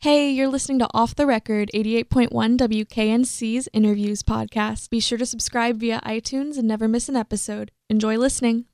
Hey, you're listening to Off the Record, 88.1 WKNC's Interviews podcast. Be sure to subscribe via iTunes and never miss an episode. Enjoy listening.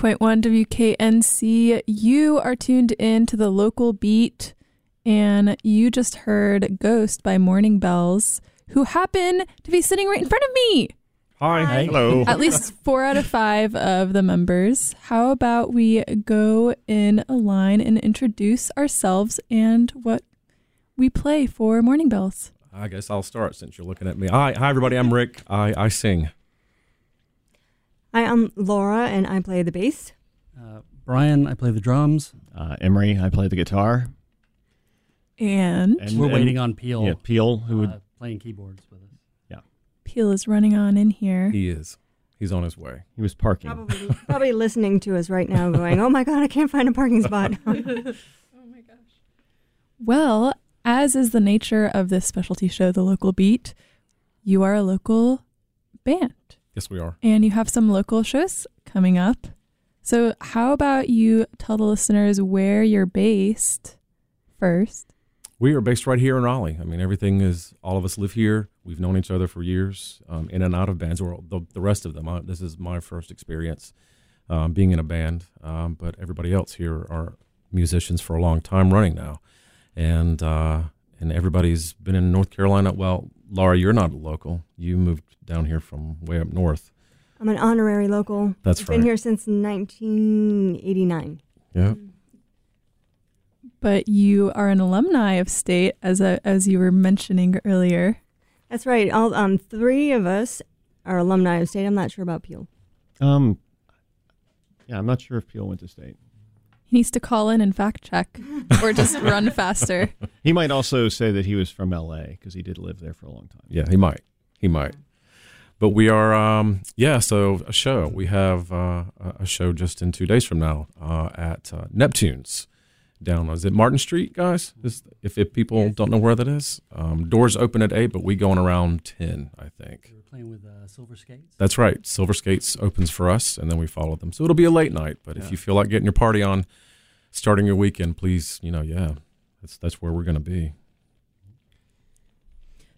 .1 WKNC. You are tuned in to the local beat, And you just heard Ghost by Morning Bells, who happen to be sitting right in front of me. Hi. Hello. At least 4 out of 5 of the members. How about we go in a line and introduce ourselves and what we play for Morning Bells? I guess I'll start since you're looking at me. Hi everybody. I'm Rick. I sing. Hi, I'm Laura, and I play the bass. Brian, I play the drums. Emery, I play the guitar. And we're waiting on Peel. Yeah, Peel, who would playing keyboards with us. Yeah. Peel is running on in here. He is. He's on his way. He was parking. Probably listening to us right now going, oh my God, I can't find a parking spot. Oh my gosh. Well, as is the nature of this specialty show, The Local Beat, you are a local band. Yes, we are. And you have some local shows coming up. So how about you tell the listeners where you're based first? We are based right here in Raleigh. I mean, everything is, all of us live here. We've known each other for years, in and out of bands, or the rest of them. This is my first experience being in a band, but everybody else here are musicians for a long time running now. And everybody's been in North Carolina. Well, Laura, you're not local. You moved down here from way up north. I'm an honorary local. That's right. I've been here since 1989. Yeah. But you are an alumni of State, as you were mentioning earlier. That's right. All 3 of us are alumni of State. I'm not sure about Peel. Yeah, I'm not sure if Peel went to State. He needs to call in and fact check, or just run faster. He might also say that he was from L.A. because he did live there for a long time. Yeah, he might. But we are, so a show. We have a show just in 2 days from now at Neptune's. Down, is it Martin Street, guys? If people don't know where that is, doors open at 8, but we go on around 10, I think. We're playing with Silver Skates. That's right. Silver Skates opens for us, and then we follow them. So it'll be a late night, but if you feel like getting your party on, starting your weekend, please, that's where we're going to be.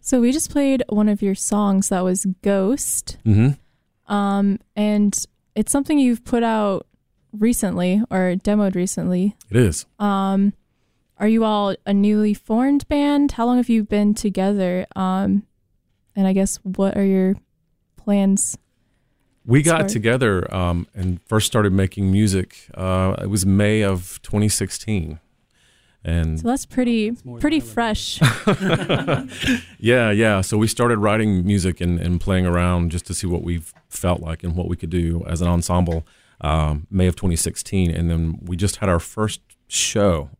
So we just played one of your songs that was Ghost, mm-hmm. And it's something you've put out recently, or demoed recently. It is. Are you all a newly formed band? How long have you been together? And I guess, what are your plans? We got together and first started making music. It was May of 2016. And so that's pretty fresh. Yeah. So we started writing music and playing around just to see what we felt like and what we could do as an ensemble. May of 2016, and then we just had our first show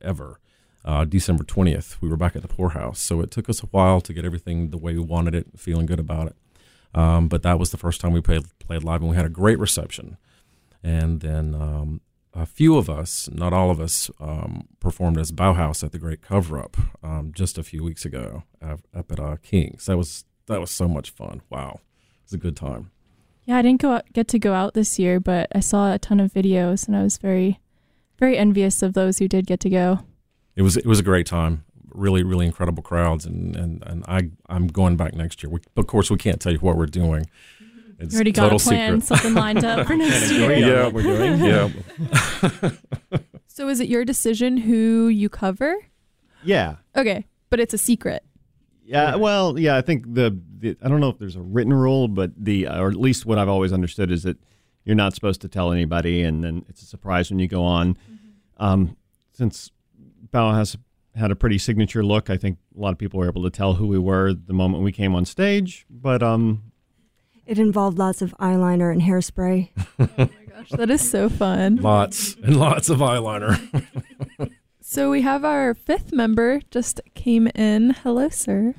ever, December 20th. We were back at the Poorhouse, so it took us a while to get everything the way we wanted it, feeling good about it. But that was the first time we played live, and we had a great reception. And then a few of us, not all of us, performed as Bauhaus at the Great Cover-Up just a few weeks ago up at Kings. That was so much fun. Wow, it was a good time. Yeah, I didn't get to go out this year, but I saw a ton of videos, and I was very, very envious of those who did get to go. It was a great time. Really, really incredible crowds, and I'm going back next year. Of course, we can't tell you what we're doing. It's already got a plan, something lined up for next year. Yeah, we're doing. Yeah. So, is it your decision who you cover? Yeah. Okay, but it's a secret. Yeah, well, yeah, I think the I don't know if there's a written rule, but or at least what I've always understood is that you're not supposed to tell anybody, and then it's a surprise when you go on. Mm-hmm. Since Bauhaus had a pretty signature look, I think a lot of people were able to tell who we were the moment we came on stage, but... It involved lots of eyeliner and hairspray. Oh my gosh, that is so fun. Lots and lots of eyeliner. So we have our 5th member just came in. Hello, sir.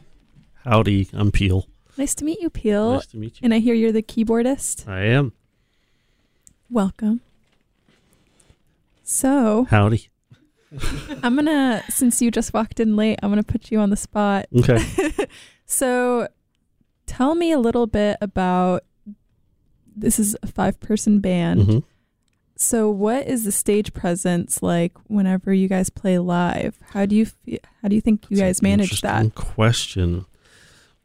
Howdy, I'm Peel. Nice to meet you, Peel. Nice to meet you. And I hear you're the keyboardist. I am. Welcome. So. Howdy. I'm going to, since you just walked in late, I'm going to put you on the spot. Okay. So tell me a little bit about, this is a 5-person band. Mm-hmm. So what is the stage presence like whenever you guys play live? How do you think you guys manage that? That's an interesting question.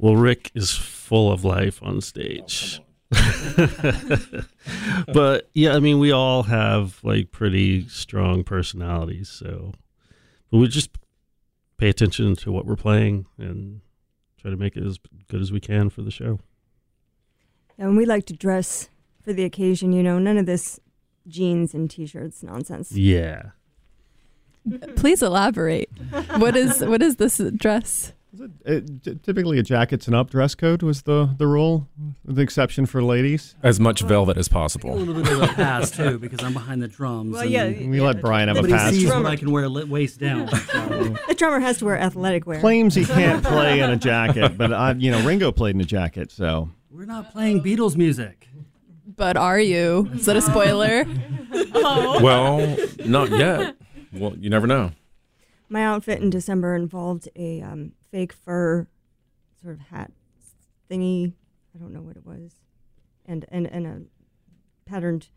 Well, Rick is full of life on stage. But yeah, I mean, we all have like pretty strong personalities, so but we just pay attention to what we're playing and try to make it as good as we can for the show. And we like to dress for the occasion, you know, none of this jeans and t-shirts nonsense. Yeah. Please elaborate. What is this dress? Typically a jacket's and up dress code was the rule, the exception for ladies. As much velvet as possible. A little bit of a pass, too, because I'm behind the drums. Well, we let Brian have a pass. He sees what I can wear waist down. So. The drummer has to wear athletic wear. Claims he can't play in a jacket, but Ringo played in a jacket, so. We're not playing Beatles music. But are you? Is that a spoiler? Oh. Well, not yet. Well, you never know. My outfit in December involved a fake fur sort of hat thingy. I don't know what it was. And a patterned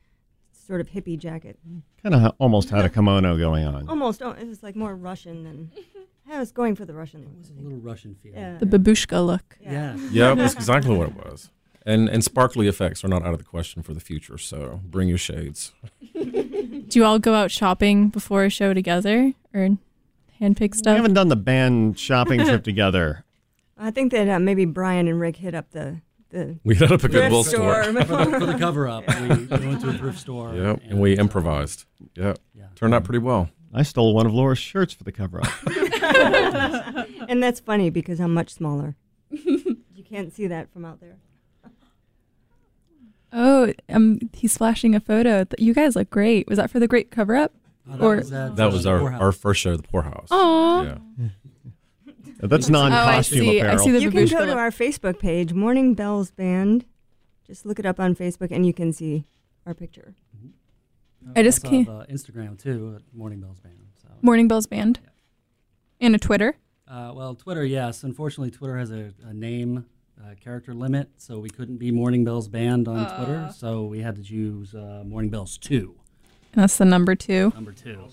sort of hippie jacket. Kind of almost had a kimono going on. Almost. It was like more Russian than... I was going for the Russian look. It was a little Russian feel. Yeah. The babushka look. Yeah. Yeah, that's exactly what it was. And sparkly effects are not out of the question for the future, so bring your shades. Do you all go out shopping before a show together? Or... handpick stuff. We haven't done the band shopping trip together. I think that maybe Brian and Rick hit up we hit up a Goodwill store. For the cover-up. Yeah. We went to a thrift store. Yep, and we improvised. Yep. Yeah. Turned out pretty well. I stole one of Laura's shirts for the cover-up. And that's funny because I'm much smaller. You can't see that from out there. Oh, he's flashing a photo. You guys look great. Was that for the Great Cover-Up? Oh, that was our first show, the Poorhouse. Oh, yeah. That's non-costume apparel. I see you can go to our Facebook page, Morning Bells Band. Just look it up on Facebook, and you can see our picture. Mm-hmm. I just can't. Instagram too, Morning Bells Band. So. Morning Bells Band, yeah. And a Twitter. Well, Twitter, yes. Unfortunately, Twitter has a name character limit, so we couldn't be Morning Bells Band on Twitter. So we had to use Morning Bells 2. And that's the number 2. Number 2.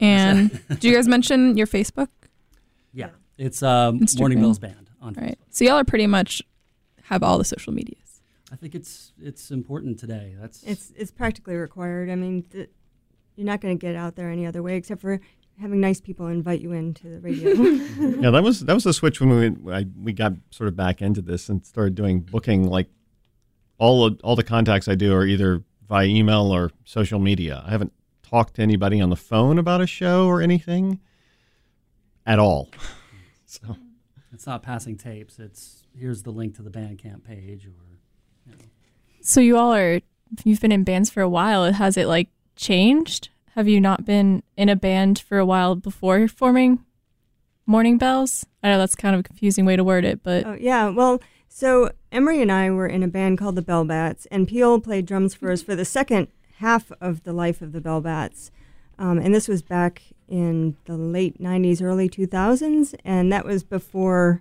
And do you guys mention your Facebook? Yeah. It's Morning Bells Band on Facebook. Right. So y'all are pretty much have all the social medias. I think it's important today. It's practically required. I mean, you're not going to get out there any other way except for having nice people invite you into the radio. Yeah, that was the switch when we got sort of back into this and started doing booking. Like all the contacts I do are either via email or social media. I haven't talked to anybody on the phone about a show or anything at all. So it's not passing tapes. It's here's the link to the Bandcamp page. Or you know. So you all you've been in bands for a while. Has it like changed? Have you not been in a band for a while before forming Morning Bells? I know that's kind of a confusing way to word it, but So Emery and I were in a band called the Bell Bats, and Peel played drums for us for the second half of the life of the Bell Bats. And this was back in the late 90s, early 2000s, and that was before,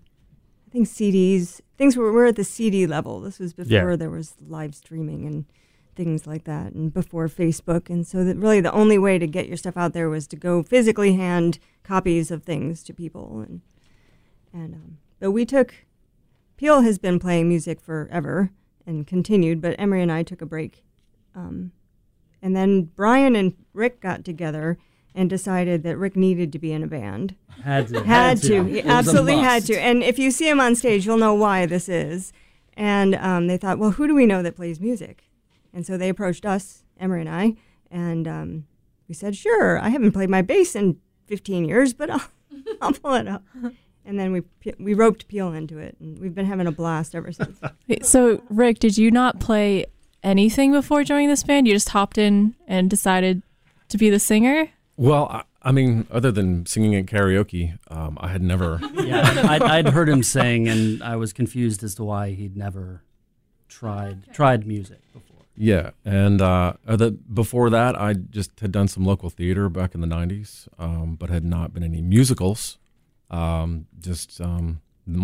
I think, CDs. Things were at the CD level. This was before there was live streaming and things like that, and before Facebook. And so really the only way to get your stuff out there was to go physically hand copies of things to people. But we took... Peel has been playing music forever and continued, but Emery and I took a break. And then Brian and Rick got together and decided that Rick needed to be in a band. Had to. He absolutely had to. And if you see him on stage, you'll know why this is. And they thought, well, who do we know that plays music? And so they approached us, Emery and I, and we said, sure, I haven't played my bass in 15 years, but I'll pull it up. And then we roped Peel into it, and we've been having a blast ever since. So, Rick, did you not play anything before joining this band? You just hopped in and decided to be the singer? Well, I mean, other than singing at karaoke, I had never... Yeah, I'd heard him sing, and I was confused as to why he'd never tried music before. Yeah, and before that, I just had done some local theater back in the 90s, but had not been in any musicals. My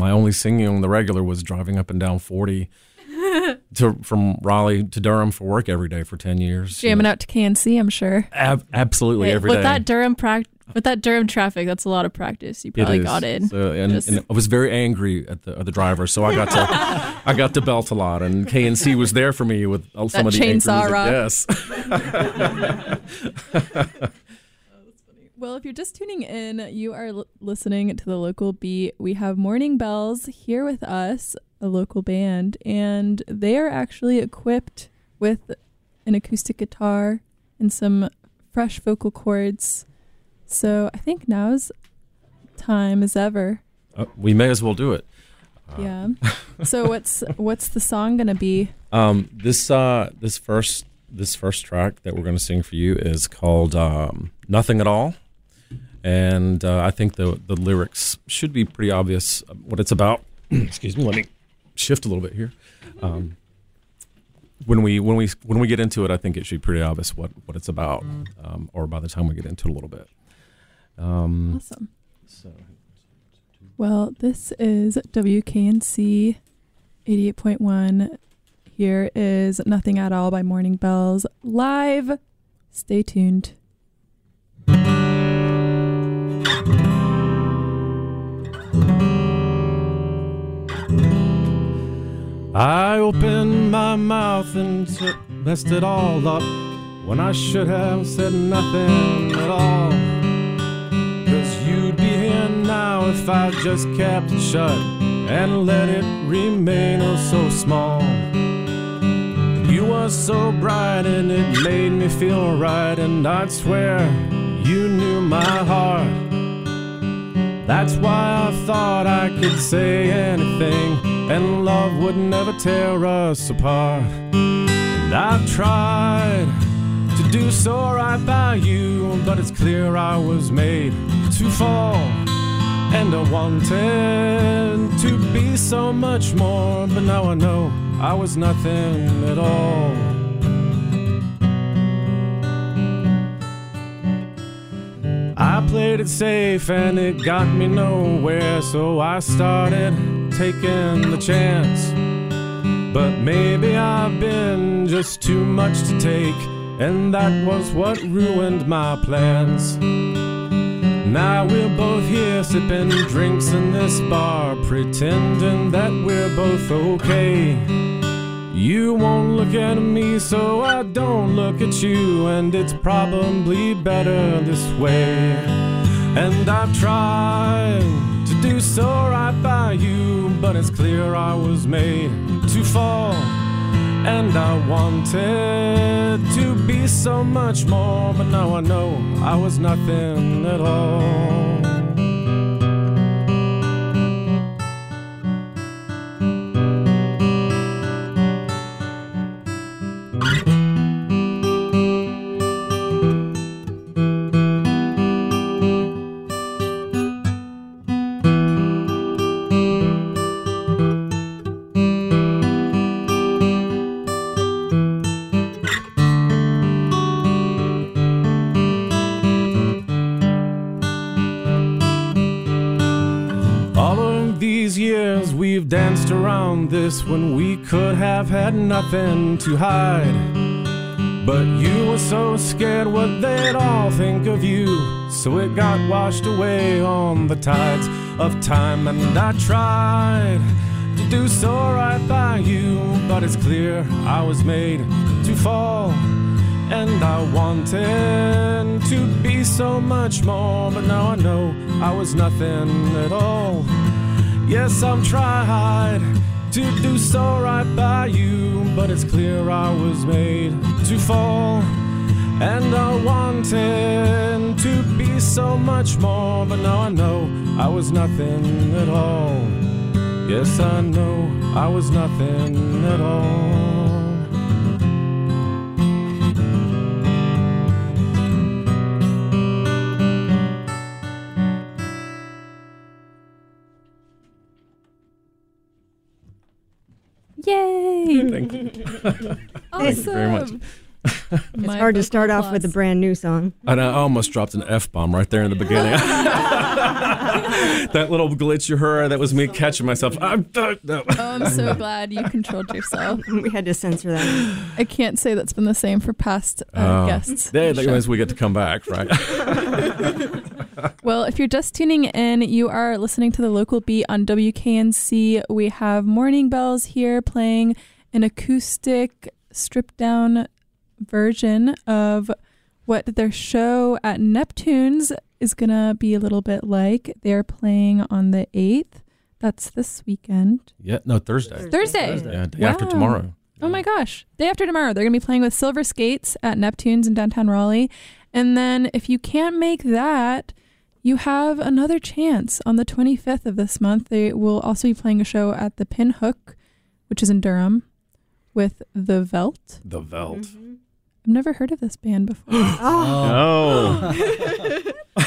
only singing on the regular was driving up and down 40 from Raleigh to Durham for work every day for 10 years. Jamming out to KNC, I'm sure. Absolutely every day. With that Durham traffic, that's a lot of practice. You probably got in. So, and I was very angry at the driver, so I got to belt a lot, and KNC was there for me with some of the angry music. Yes. Well, if you're just tuning in, you are listening to The Local Beat. We have Morning Bells here with us, a local band, and they are actually equipped with an acoustic guitar and some fresh vocal cords. So I think now's time as ever. We may as well do it. Yeah. So what's the song gonna be? This first track that we're gonna sing for you is called "Nothing at All." And I think the lyrics should be pretty obvious what it's about. Excuse me, let me shift a little bit here. When we get into it, I think it should be pretty obvious what it's about, or by the time we get into it a little bit. Awesome. So, well, this is WKNC 88.1. Here is "Nothing at All" by Morning Bells live. Stay tuned. I opened my mouth and messed it all up when I should have said nothing at all. 'Cause you'd be here now if I just kept it shut and let it remain oh so small. You were so bright and it made me feel right, and I'd swear you knew my heart. That's why I thought I could say anything, and love would never tear us apart. And I've tried to do so right by you, but it's clear I was made to fall. And I wanted to be so much more, but now I know I was nothing at all. I played it safe and it got me nowhere, so I started taking the chance. But maybe I've been just too much to take, and that was what ruined my plans. Now we're both here sipping drinks in this bar, pretending that we're both okay. You won't look at me, so I don't look at you, and it's probably better this way. And I've tried to do so right by you, but it's clear I was made to fall. And I wanted to be so much more, but now I know I was nothing at all. Danced around this when we could have had nothing to hide, but you were so scared what they'd all think of you, so it got washed away on the tides of time. And I tried to do so right by you, but it's clear I was made to fall. And I wanted to be so much more, but now I know I was nothing at all. Yes, I'm tried to do so right by you, but it's clear I was made to fall. And I wanted to be so much more, but now I know I was nothing at all. Yes, I know I was nothing at all. Yay! Thank you. Awesome. Thank you very much. It's hard to start off with a brand new song. And I almost dropped an F-bomb right there in the beginning. That little glitch you heard, that was me catching myself. No. Oh, I'm so glad you controlled yourself. We had to censor that. I can't say that's been the same for past guests. Yeah, anyways, we get to come back, right? Well, if you're just tuning in, you are listening to The Local Beat on WKNC. We have Morning Bells here playing an acoustic, stripped-down version of what their show at Neptune's is going to be a little bit like. They're playing on the 8th. That's this weekend. Yeah, no, Thursday. Yeah, day after tomorrow. Oh my gosh. Day after tomorrow. They're going to be playing with Silver Skates at Neptune's in downtown Raleigh. And then if you can't make that, you have another chance on the 25th of this month. They will also be playing a show at the Pin Hook, which is in Durham, with The Veldt. The Veldt. Mm-hmm. I've never heard of this band before. Oh.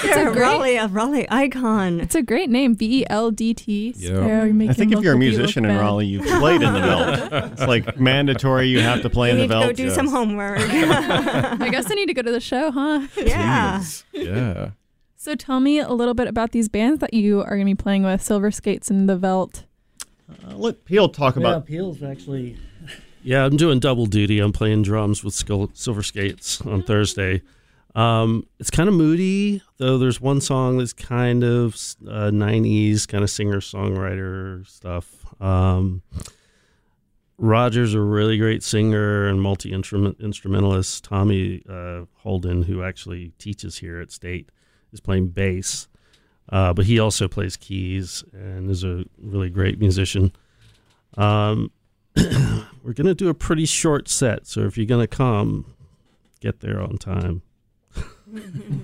They're a Raleigh icon. It's a great name, VELDT. Yeah. I think if you're a musician in Raleigh, you've played in the Veldt. It's like mandatory, you have to play in the Veldt. Go do some homework. I guess I need to go to the show, huh? Yeah. Jeez. Yeah. So tell me a little bit about these bands that you are going to be playing with, Silver Skates and the Veldt. Let Peel talk about... Yeah, Peel's actually... Yeah, I'm doing double duty. I'm playing drums with Silver Skates on Thursday. It's kind of moody, though there's one song that's kind of 90s, kind of singer-songwriter stuff. Roger's a really great singer and multi-instrumentalist. Tommy Holden, who actually teaches here at State, is playing bass. But he also plays keys and is a really great musician. We're going to do a pretty short set, so if you're going to come, get there on time.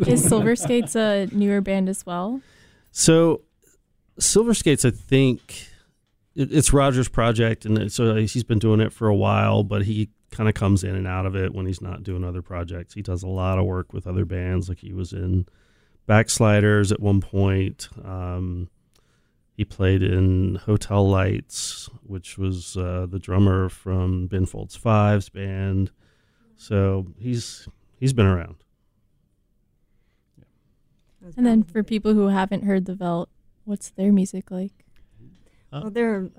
Is Silver Skates a newer band as well? So Silver Skates, I think, it's Roger's project, and so he's been doing it for a while, but he kind of comes in and out of it when he's not doing other projects. He does a lot of work with other bands, like he was in Backsliders at one point. He played in Hotel Lights, which was the drummer from Ben Folds Five's band. So he's been around. And then for people who haven't heard the Veldt, what's their music like? Well, they're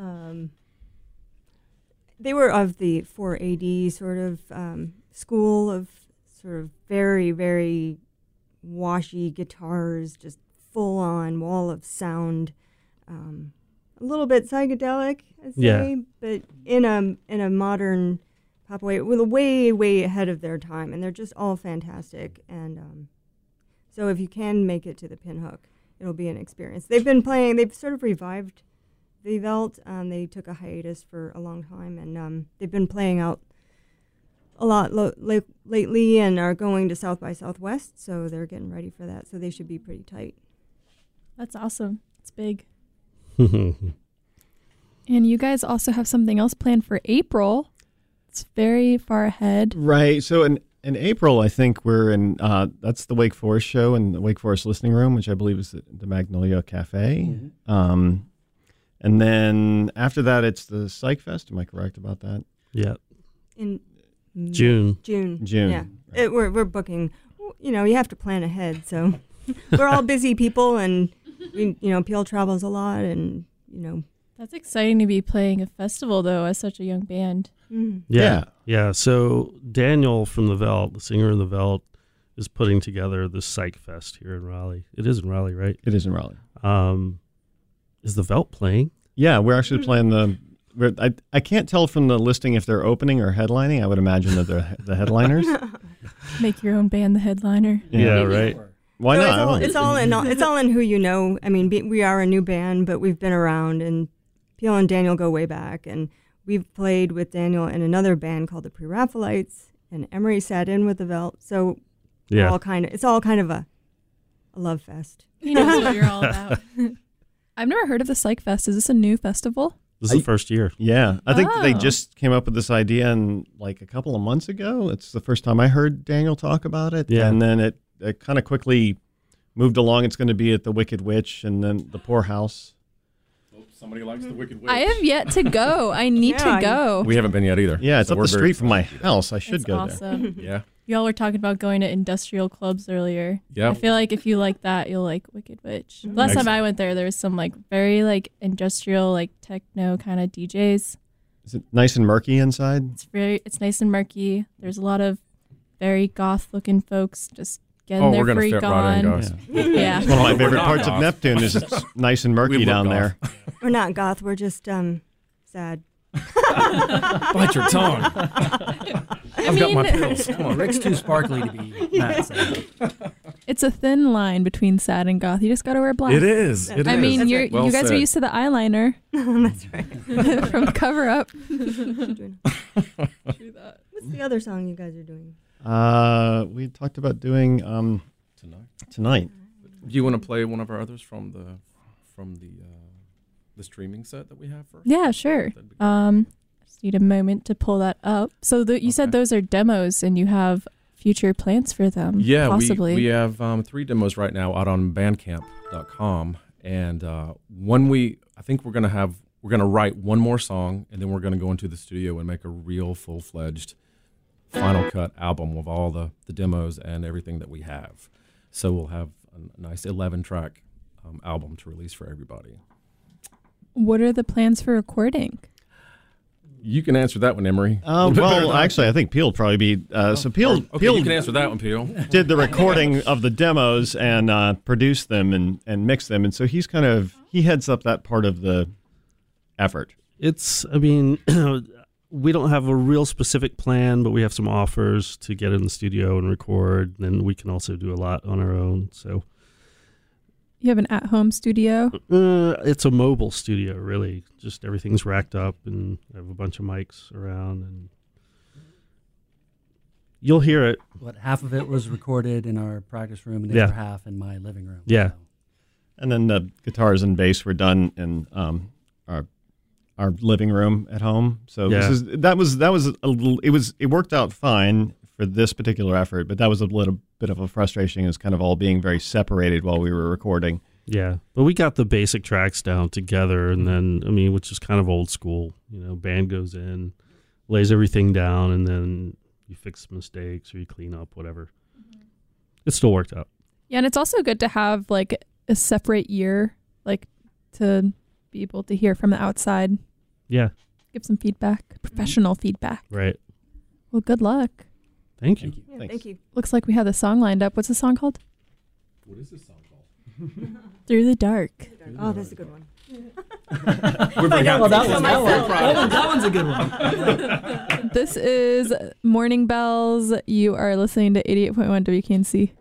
they were of the 4AD sort of school of sort of very, very washy guitars, just full on wall of sound. A little bit psychedelic, I'd say, but in a modern pop way, way ahead of their time, and they're just all fantastic. And so, if you can make it to the Pinhook, it'll be an experience. They've been playing; they've sort of revived the Veldt. They took a hiatus for a long time, and they've been playing out a lot lately, and are going to South by Southwest, so they're getting ready for that. So they should be pretty tight. That's awesome. It's big. And you guys also have something else planned for April. It's very far ahead. Right. So in April, I think we're in, that's the Wake Forest show in the Wake Forest Listening Room, which I believe is the Magnolia Cafe. Mm-hmm. And then after that, it's the Psych Fest. Am I correct about that? Yeah. In June. June. Yeah. Right. We're booking. You know, you have to plan ahead. So we're all busy people and... Peel travels a lot, and that's exciting to be playing a festival though as such a young band. Mm. Yeah. So Daniel from the Veldt, the singer in the Veldt, is putting together the Psych Fest here in Raleigh. It is in Raleigh, right? It is in Raleigh. Is the Veldt playing? Yeah, we're actually playing the. I can't tell from the listing if they're opening or headlining. I would imagine that they're the headliners. Make your own band the headliner. Yeah right. Why not? It's all in who you know. I mean, we are a new band, but we've been around, and Peel and Daniel go way back, and we've played with Daniel in another band called the Pre-Raphaelites, and Emery sat in with the Veldt. So it's all kind of a love fest. You know what you're all about. I've never heard of the Psych Fest. Is this a new festival? This is the first year. Yeah, I think they just came up with this idea in like a couple of months ago. It's the first time I heard Daniel talk about it, and then it kind of quickly moved along. It's going to be at the Wicked Witch and then the Poorhouse. Somebody likes the Wicked Witch. I have yet to go. I need to go. We haven't been yet either. Yeah, it's up the street from my house. I should go there. Yeah. Y'all were talking about going to industrial clubs earlier. Yeah. I feel like if you like that, you'll like Wicked Witch. Mm-hmm. Last time I went there was some very industrial techno kind of DJs. Is it nice and murky inside? It's nice and murky. There's a lot of very goth looking folks just getting their freak on. Right in, yeah. It's one of my favorite parts of Neptune is it's nice and murky down there. We're not goth. We're just sad. Bite your tongue. I've got my pills. Come on, Rick's too sparkly to be not sad. It's a thin line between sad and goth. You just got to wear black. It is. It I is. Mean, you're, right. well you guys said. Are used to the eyeliner. That's right. From Cover-Up. What's the other song you guys are doing? We talked about doing Tonight. Do you want to play one of our others from the streaming set that we have for? Yeah, sure. I just need a moment to pull that up. So you said those are demos, and you have future plans for them. Yeah, possibly. We have 3 demos right now out on Bandcamp.com, and I think we're gonna write one more song, and then we're gonna go into the studio and make a real full-fledged final cut album with all the demos and everything that we have. So we'll have a nice 11-track album to release for everybody. What are the plans for recording? You can answer that one, Emery. Well, actually, I think Peel would probably be... Peel, you can answer that one, Peel. Did the recording of the demos and produced them and mixed them, and so he's kind of... He heads up that part of the effort. It's, I mean... We don't have a real specific plan, but we have some offers to get in the studio and record, and we can also do a lot on our own. So, you have an at-home studio? It's a mobile studio, really. Just everything's racked up, and I have a bunch of mics around, and you'll hear it. What, half of it was recorded in our practice room, and the other half in my living room. Yeah. So. And then the guitars and bass were done in our living room at home. So it worked out fine for this particular effort, but that was a little bit of a frustration. It was kind of all being very separated while we were recording. Yeah. But we got the basic tracks down together, and then, I mean, which is kind of old school, you know, band goes in, lays everything down, and then you fix mistakes or you clean up, whatever. Mm-hmm. It still worked out. Yeah. And it's also good to have like a separate year, like to be able to hear from the outside. Yeah. Give some feedback, professional feedback. Right. Well, good luck. Thank you. Thank you. Yeah, thank you. Looks like we have the song lined up. What's the song called? What is this song called? Through the Dark. Oh, that's a good one. That one's a good one. This is Morning Bells. You are listening to 88.1 WKNC.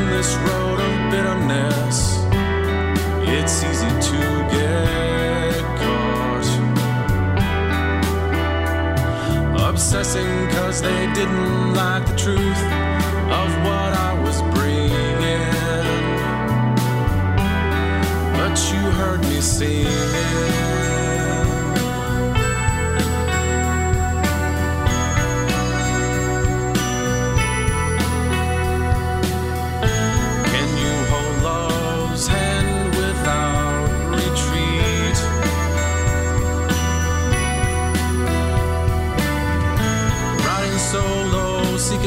This road of bitterness. It's easy to get caught obsessing cause they didn't like the truth of what I was bringing. But you heard me singing.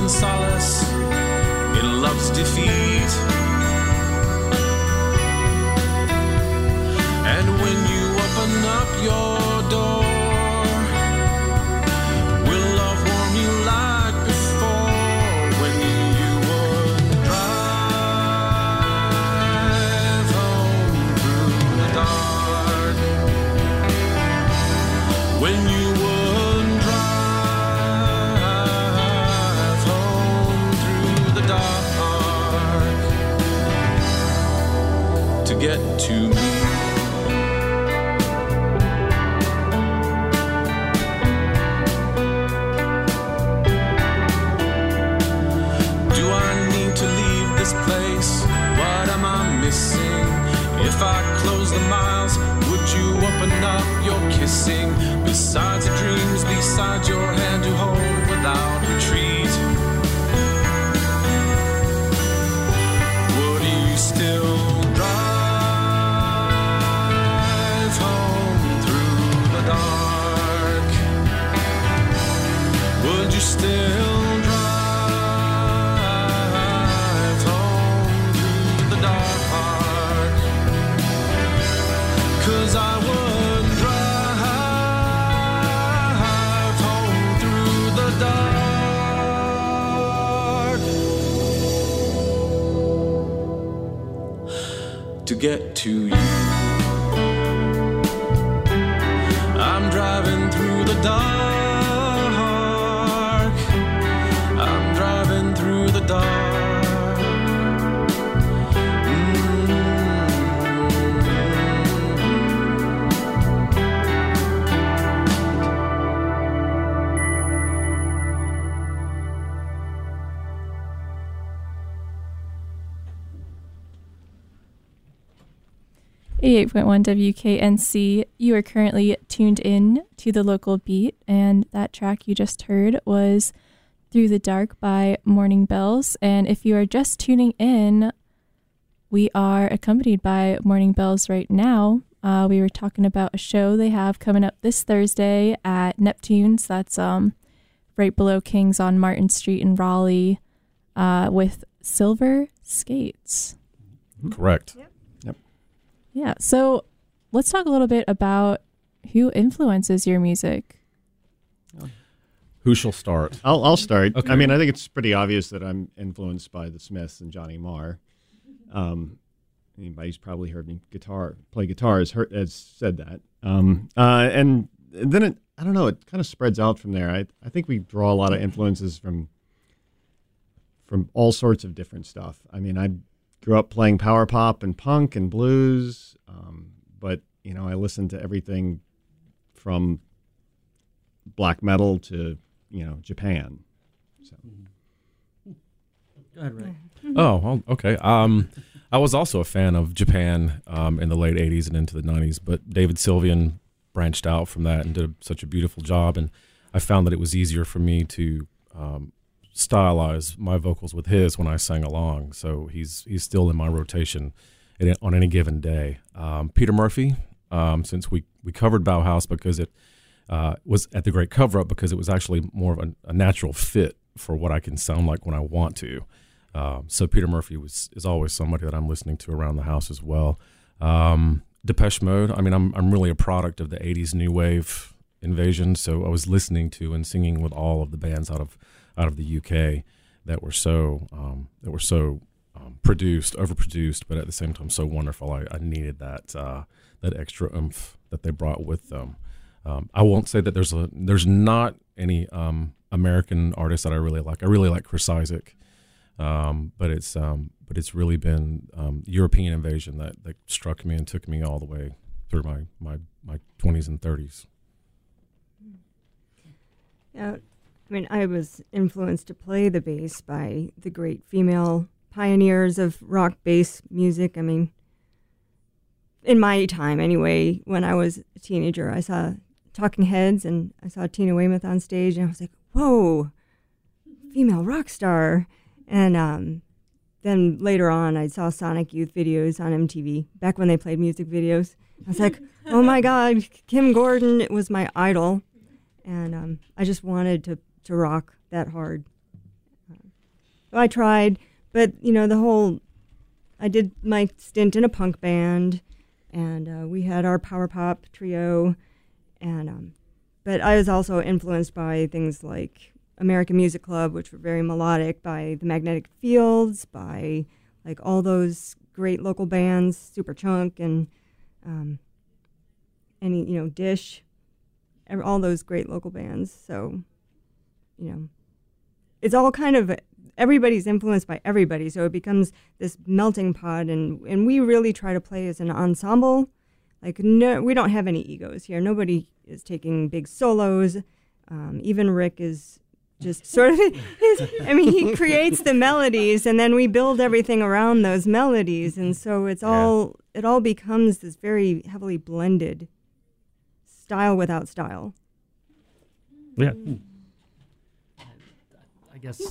Solace in love's defeat. And when you open up your door, will love warm you like before? When you would drive home through the dark, when you get to me. Do I need to leave this place? What am I missing? If I close the miles, would you open up your kissing? Besides the dreams, beside your hand to hold without retreat, would you still drive dark? Would you still drive home through the dark? 'Cause I would drive home through the dark to get to you. Dark, I'm driving through the dark. Mm-hmm. 88.1 WKNC. You are currently tuned in to the local beat, and that track you just heard was Through the Dark by Morning Bells. And if you are just tuning in, we are accompanied by Morning Bells right now. We were talking about a show they have coming up this Thursday at Neptune's. That's right below Kings on Martin Street in Raleigh, with Silver Skates. Correct. Yep. Yeah, so let's talk a little bit about who influences your music. Who shall start? I'll start. Okay. I mean, I think it's pretty obvious that I'm influenced by The Smiths and Johnny Marr. Anybody who's probably heard me play guitar has said that. And then I don't know, it kind of spreads out from there. I think we draw a lot of influences from all sorts of different stuff. I mean, I grew up playing power pop and punk and blues, but you know, I listened to everything from black metal to, you know, Japan. So, go ahead, Ray. Oh, okay. I was also a fan of Japan in the late '80s and into the '90s, but David Sylvian branched out from that and did such a beautiful job, and I found that it was easier for me to stylize my vocals with his when I sang along, so he's still in my rotation on any given day. Peter Murphy, since we covered Bauhaus because it was at the Great Cover-Up, because it was actually more of a natural fit for what I can sound like when I want to. So Peter Murphy is always somebody that I'm listening to around the house as well. Depeche Mode, I mean, I'm really a product of the 80s new wave invasion, so I was listening to and singing with all of the bands out of the UK that were so produced, overproduced, but at the same time so wonderful. I needed that extra oomph that they brought with them. I won't say that there's not any American artists that I really like. I really like Chris Isaac. But it's really been European invasion that struck me and took me all the way through my 20s and 30s. Yeah, I mean, I was influenced to play the bass by the great female pioneers of rock bass music. I mean, in my time anyway, when I was a teenager, I saw Talking Heads and I saw Tina Weymouth on stage, and I was like, whoa, female rock star. And then later on, I saw Sonic Youth videos on MTV, back when they played music videos. I was like, oh my God, Kim Gordon was my idol. And I just wanted to rock that hard. I tried, but, you know, I did my stint in a punk band, and we had our power pop trio, and but I was also influenced by things like American Music Club, which were very melodic, by the Magnetic Fields, by like all those great local bands, Superchunk and any, you know, Dish, all those great local bands. So, you know, it's all kind of, everybody's influenced by everybody, so it becomes this melting pot, and we really try to play as an ensemble. Like, no, we don't have any egos here. Nobody is taking big solos. Even Rick is just sort of, I mean, he creates the melodies, and then we build everything around those melodies, and so it's all, it all becomes this very heavily blended style without style. Yeah. I guess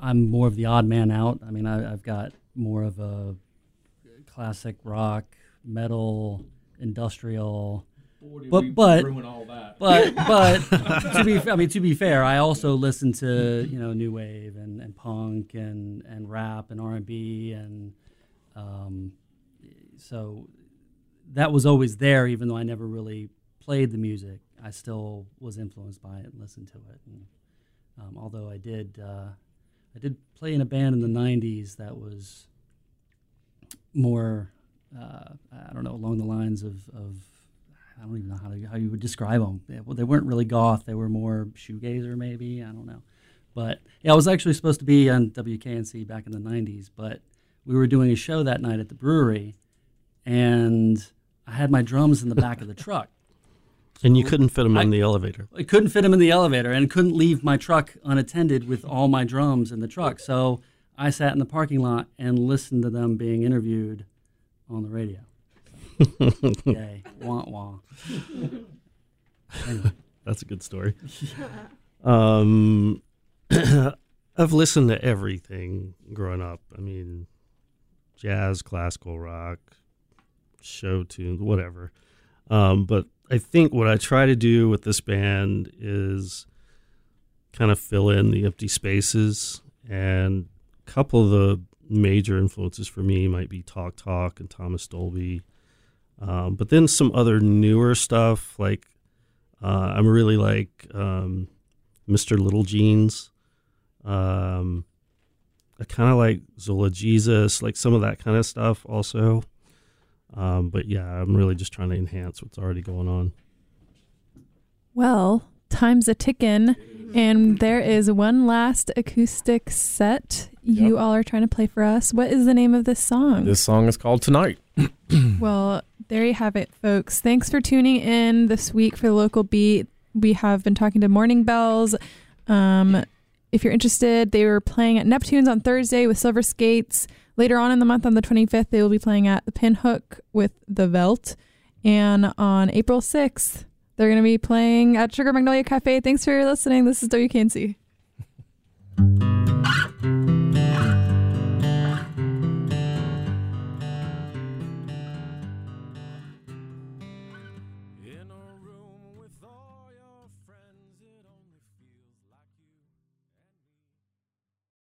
I'm more of the odd man out. I mean, I've got more of a classic rock, metal, industrial, but to be fair, I also listen to, you know, new wave and punk and rap and R&B, and so that was always there. Even though I never really played the music, I still was influenced by it and listened to it. And although I did play in a band in the 90s that was more, I don't know, along the lines of I don't even know how you would describe them. They weren't really goth. They were more shoegazer, maybe. I don't know. But yeah, I was actually supposed to be on WKNC back in the 90s, but we were doing a show that night at the brewery, and I had my drums in the back of the truck. And you couldn't fit them in the elevator. I couldn't fit them in the elevator, and couldn't leave my truck unattended with all my drums in the truck. So I sat in the parking lot and listened to them being interviewed on the radio. Yay. Wah, wah. Anyway. That's a good story. I've listened to everything growing up. I mean, jazz, classical rock, show tunes, whatever. But I think what I try to do with this band is kind of fill in the empty spaces, and a couple of the major influences for me might be Talk Talk and Thomas Dolby. But then some other newer stuff, like I'm really like Mr. Little Jeans. I kind of like Zola Jesus, like some of that kind of stuff also. But yeah, I'm really just trying to enhance what's already going on. Well, time's a tickin', and there is one last acoustic set you all are trying to play for us. What is the name of this song? This song is called Tonight. Well, there you have it, folks. Thanks for tuning in this week for the Local Beat. We have been talking to Morning Bells. If you're interested, they were playing at Neptune's on Thursday with Silver Skates. Later on in the month, on the 25th, they will be playing at the Pin Hook with The Veldt. And on April 6th, they're going to be playing at Sugar Magnolia Cafe. Thanks for listening. This is WKNC.